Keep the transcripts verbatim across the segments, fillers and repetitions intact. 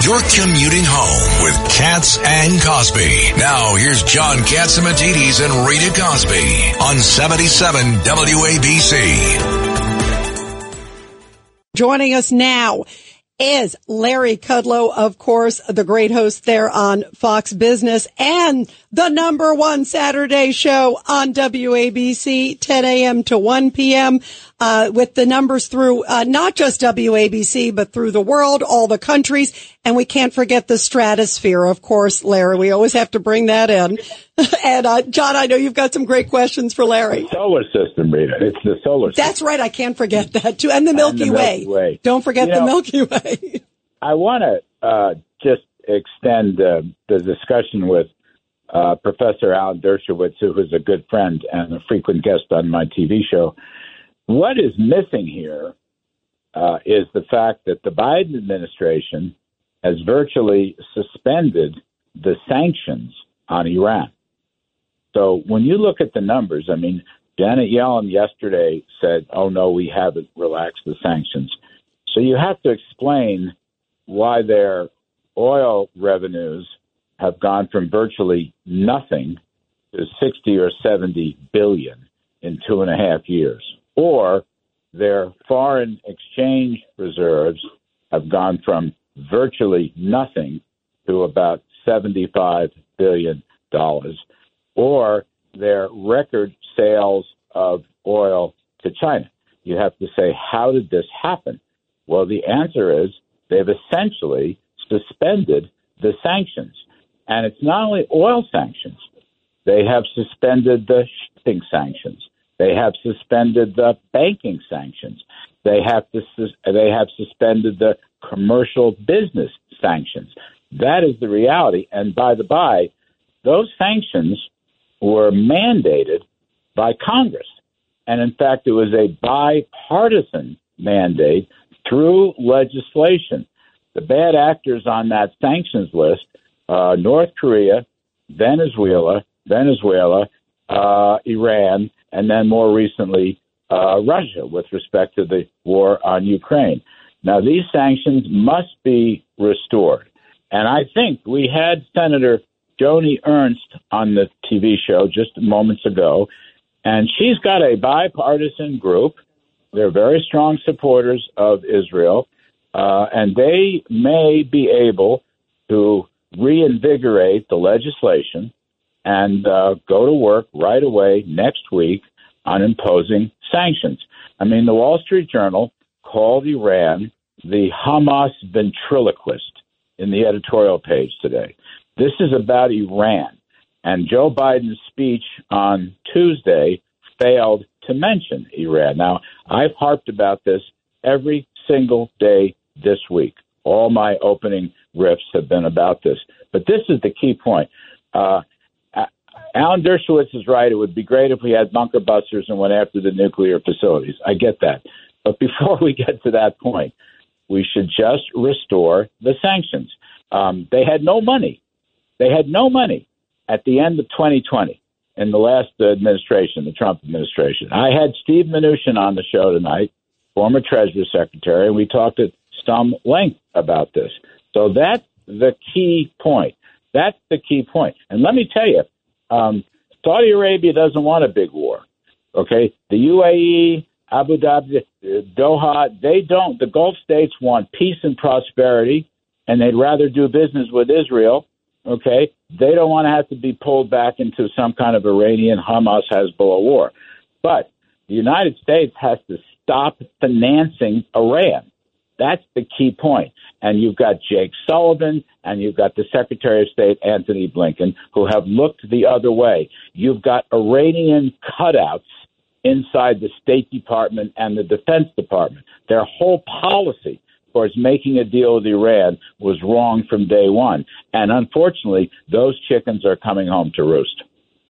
You're commuting home with Katz and Cosby. Now, here's John Katsimatidis and Rita Cosby on seventy-seven W A B C. Joining us now is Larry Kudlow, of course, the great host there on Fox Business and the number one Saturday show on W A B C, ten a.m. to one p.m., uh with the numbers through uh, not just W A B C, but through the world, all the countries. And we can't forget the stratosphere, of course, Larry. We always have to bring that in. and, uh, John, I know you've got some great questions for Larry. The solar system, Rita. It's the solar system. That's right. I can't forget that, too. And the Milky, and the Milky Way. Way. Don't forget you know, the Milky Way. I want to uh just extend uh, the discussion with uh Professor Alan Dershowitz, who is a good friend and a frequent guest on my T V show. What is missing here uh, is the fact that the Biden administration has virtually suspended the sanctions on Iran. So when you look at the numbers, I mean, Janet Yellen yesterday said, oh, no, we haven't relaxed the sanctions. So you have to explain why their oil revenues have gone from virtually nothing to sixty or seventy billion in two and a half years. Or their foreign exchange reserves have gone from virtually nothing to about seventy-five billion dollars. Or their record sales of oil to China. You have to say, how did this happen? Well, the answer is they've essentially suspended the sanctions. And it's not only oil sanctions. They have suspended the shipping sanctions. They have suspended the banking sanctions. They have to, they have suspended the commercial business sanctions. That is the reality. And by the by, those sanctions were mandated by Congress. And in fact, it was a bipartisan mandate through legislation. The bad actors on that sanctions list, uh, North Korea, Venezuela, Venezuela, uh, Iran, and then more recently, uh, Russia, with respect to the war on Ukraine. Now, these sanctions must be restored. And I think we had Senator Joni Ernst on the T V show just moments ago, and she's got a bipartisan group. They're very strong supporters of Israel, uh, and they may be able to reinvigorate the legislation and uh, go to work right away next week on imposing sanctions. I mean, the Wall Street Journal called Iran the Hamas ventriloquist in the editorial page today. This is about Iran. And Joe Biden's speech on Tuesday failed to mention Iran. Now, I've harped about this every single day this week. All my opening riffs have been about this. But this is the key point. Uh, Alan Dershowitz is right. It would be great if we had bunker busters and went after the nuclear facilities. I get that. But before we get to that point, we should just restore the sanctions. Um, they had no money. They had no money at the end of twenty twenty in the last administration, the Trump administration. I had Steve Mnuchin on the show tonight, former Treasury Secretary, and we talked at some length about this. So that's the key point. That's the key point. And let me tell you, Um, Saudi Arabia doesn't want a big war, okay? The U A E, Abu Dhabi, Doha, they don't. The Gulf states want peace and prosperity, and they'd rather do business with Israel, okay? They don't want to have to be pulled back into some kind of Iranian Hamas-Hezbollah war. But the United States has to stop financing Iran. That's the key point. And you've got Jake Sullivan and you've got the Secretary of State, Anthony Blinken, who have looked the other way. You've got Iranian cutouts inside the State Department and the Defense Department. Their whole policy, far as making a deal with Iran was wrong from day one. And unfortunately, those chickens are coming home to roost.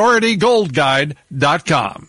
priority gold guide dot com.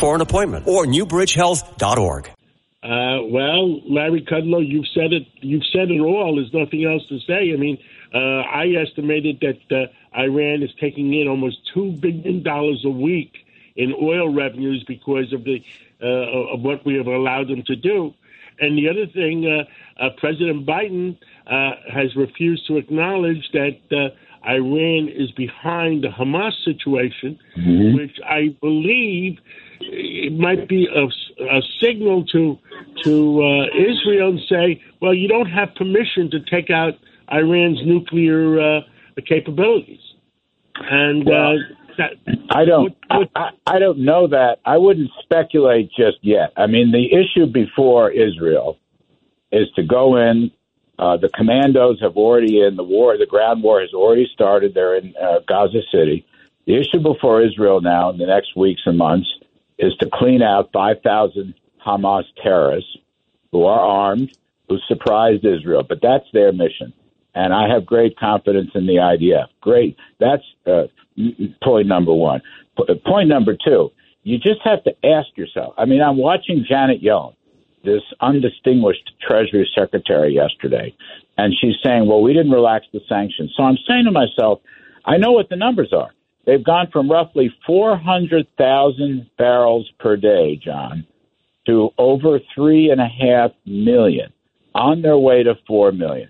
for an appointment, or newbridge health dot org. Uh, well, Larry Kudlow, you've said it. You've said it all. There's nothing else to say. I mean, uh, I estimated that uh, Iran is taking in almost two billion dollars a week in oil revenues because of the uh, of what we have allowed them to do. And the other thing, uh, uh, President Biden uh, has refused to acknowledge that uh, Iran is behind the Hamas situation, mm-hmm. which I believe. It might be a, a signal to to uh, Israel and say, well, you don't have permission to take out Iran's nuclear uh, capabilities. And well, uh, that, I don't, what, what, I, I don't know that. I wouldn't speculate just yet. I mean, the issue before Israel is to go in. Uh, the commandos have already in the war. The ground war has already started. They're in uh, Gaza City. The issue before Israel now in the next weeks and months is to clean out five thousand Hamas terrorists who are armed, who surprised Israel. But that's their mission. And I have great confidence in the I D F. Great. That's uh, point number one. P- point number two, you just have to ask yourself. I mean, I'm watching Janet Yellen, this undistinguished Treasury Secretary yesterday, and she's saying, well, we didn't relax the sanctions. So I'm saying to myself, I know what the numbers are. They've gone from roughly four hundred thousand barrels per day, John, to over three and a half million, on their way to four million.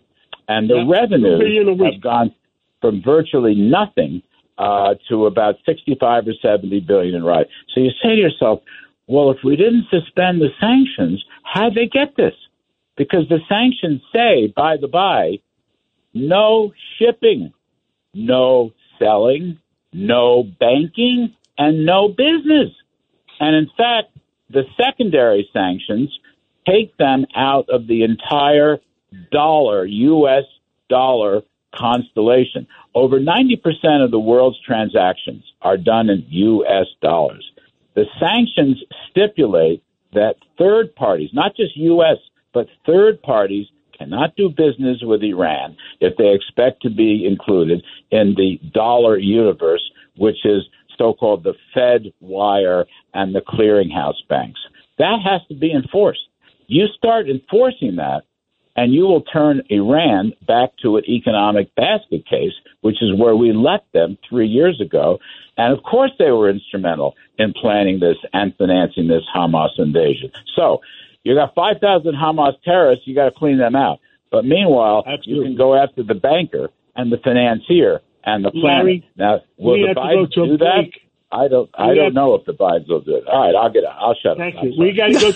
And the revenues have gone from virtually nothing uh, to about sixty-five or seventy billion in rise. So you say to yourself, well, if we didn't suspend the sanctions, how'd they get this? Because the sanctions say, by the by, no shipping, no selling, no banking, and no business. And in fact, the secondary sanctions take them out of the entire dollar, U S dollar constellation. Over ninety percent of the world's transactions are done in U S dollars. The sanctions stipulate that third parties, not just U S, but third parties cannot do business with Iran if they expect to be included in the dollar universe, which is so-called the Fed wire and the clearinghouse banks. That has to be enforced. You start enforcing that, and you will turn Iran back to an economic basket case, which is where we let them three years ago. And, of course, they were instrumental in planning this and financing this Hamas invasion. So you got five thousand Hamas terrorists, you got to clean them out. But meanwhile, absolutely, you can go after the banker and the financier and the planner. Now, will the Bidens do that? I don't I don't know if the Bidens will do it. All right, I'll get out. I'll shut up. Thank you. We got to go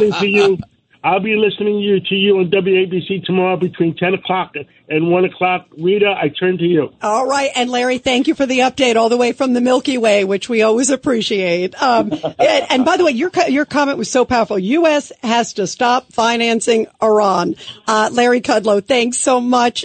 to a break. I'll be listening to you. I'll be listening to you, to you on W A B C tomorrow between ten o'clock and one o'clock. Rita, I turn to you. All right. And, Larry, thank you for the update all the way from the Milky Way, which we always appreciate. Um, and, and, by the way, your your comment was so powerful. U S has to stop financing Iran. Uh, Larry Kudlow, thanks so much.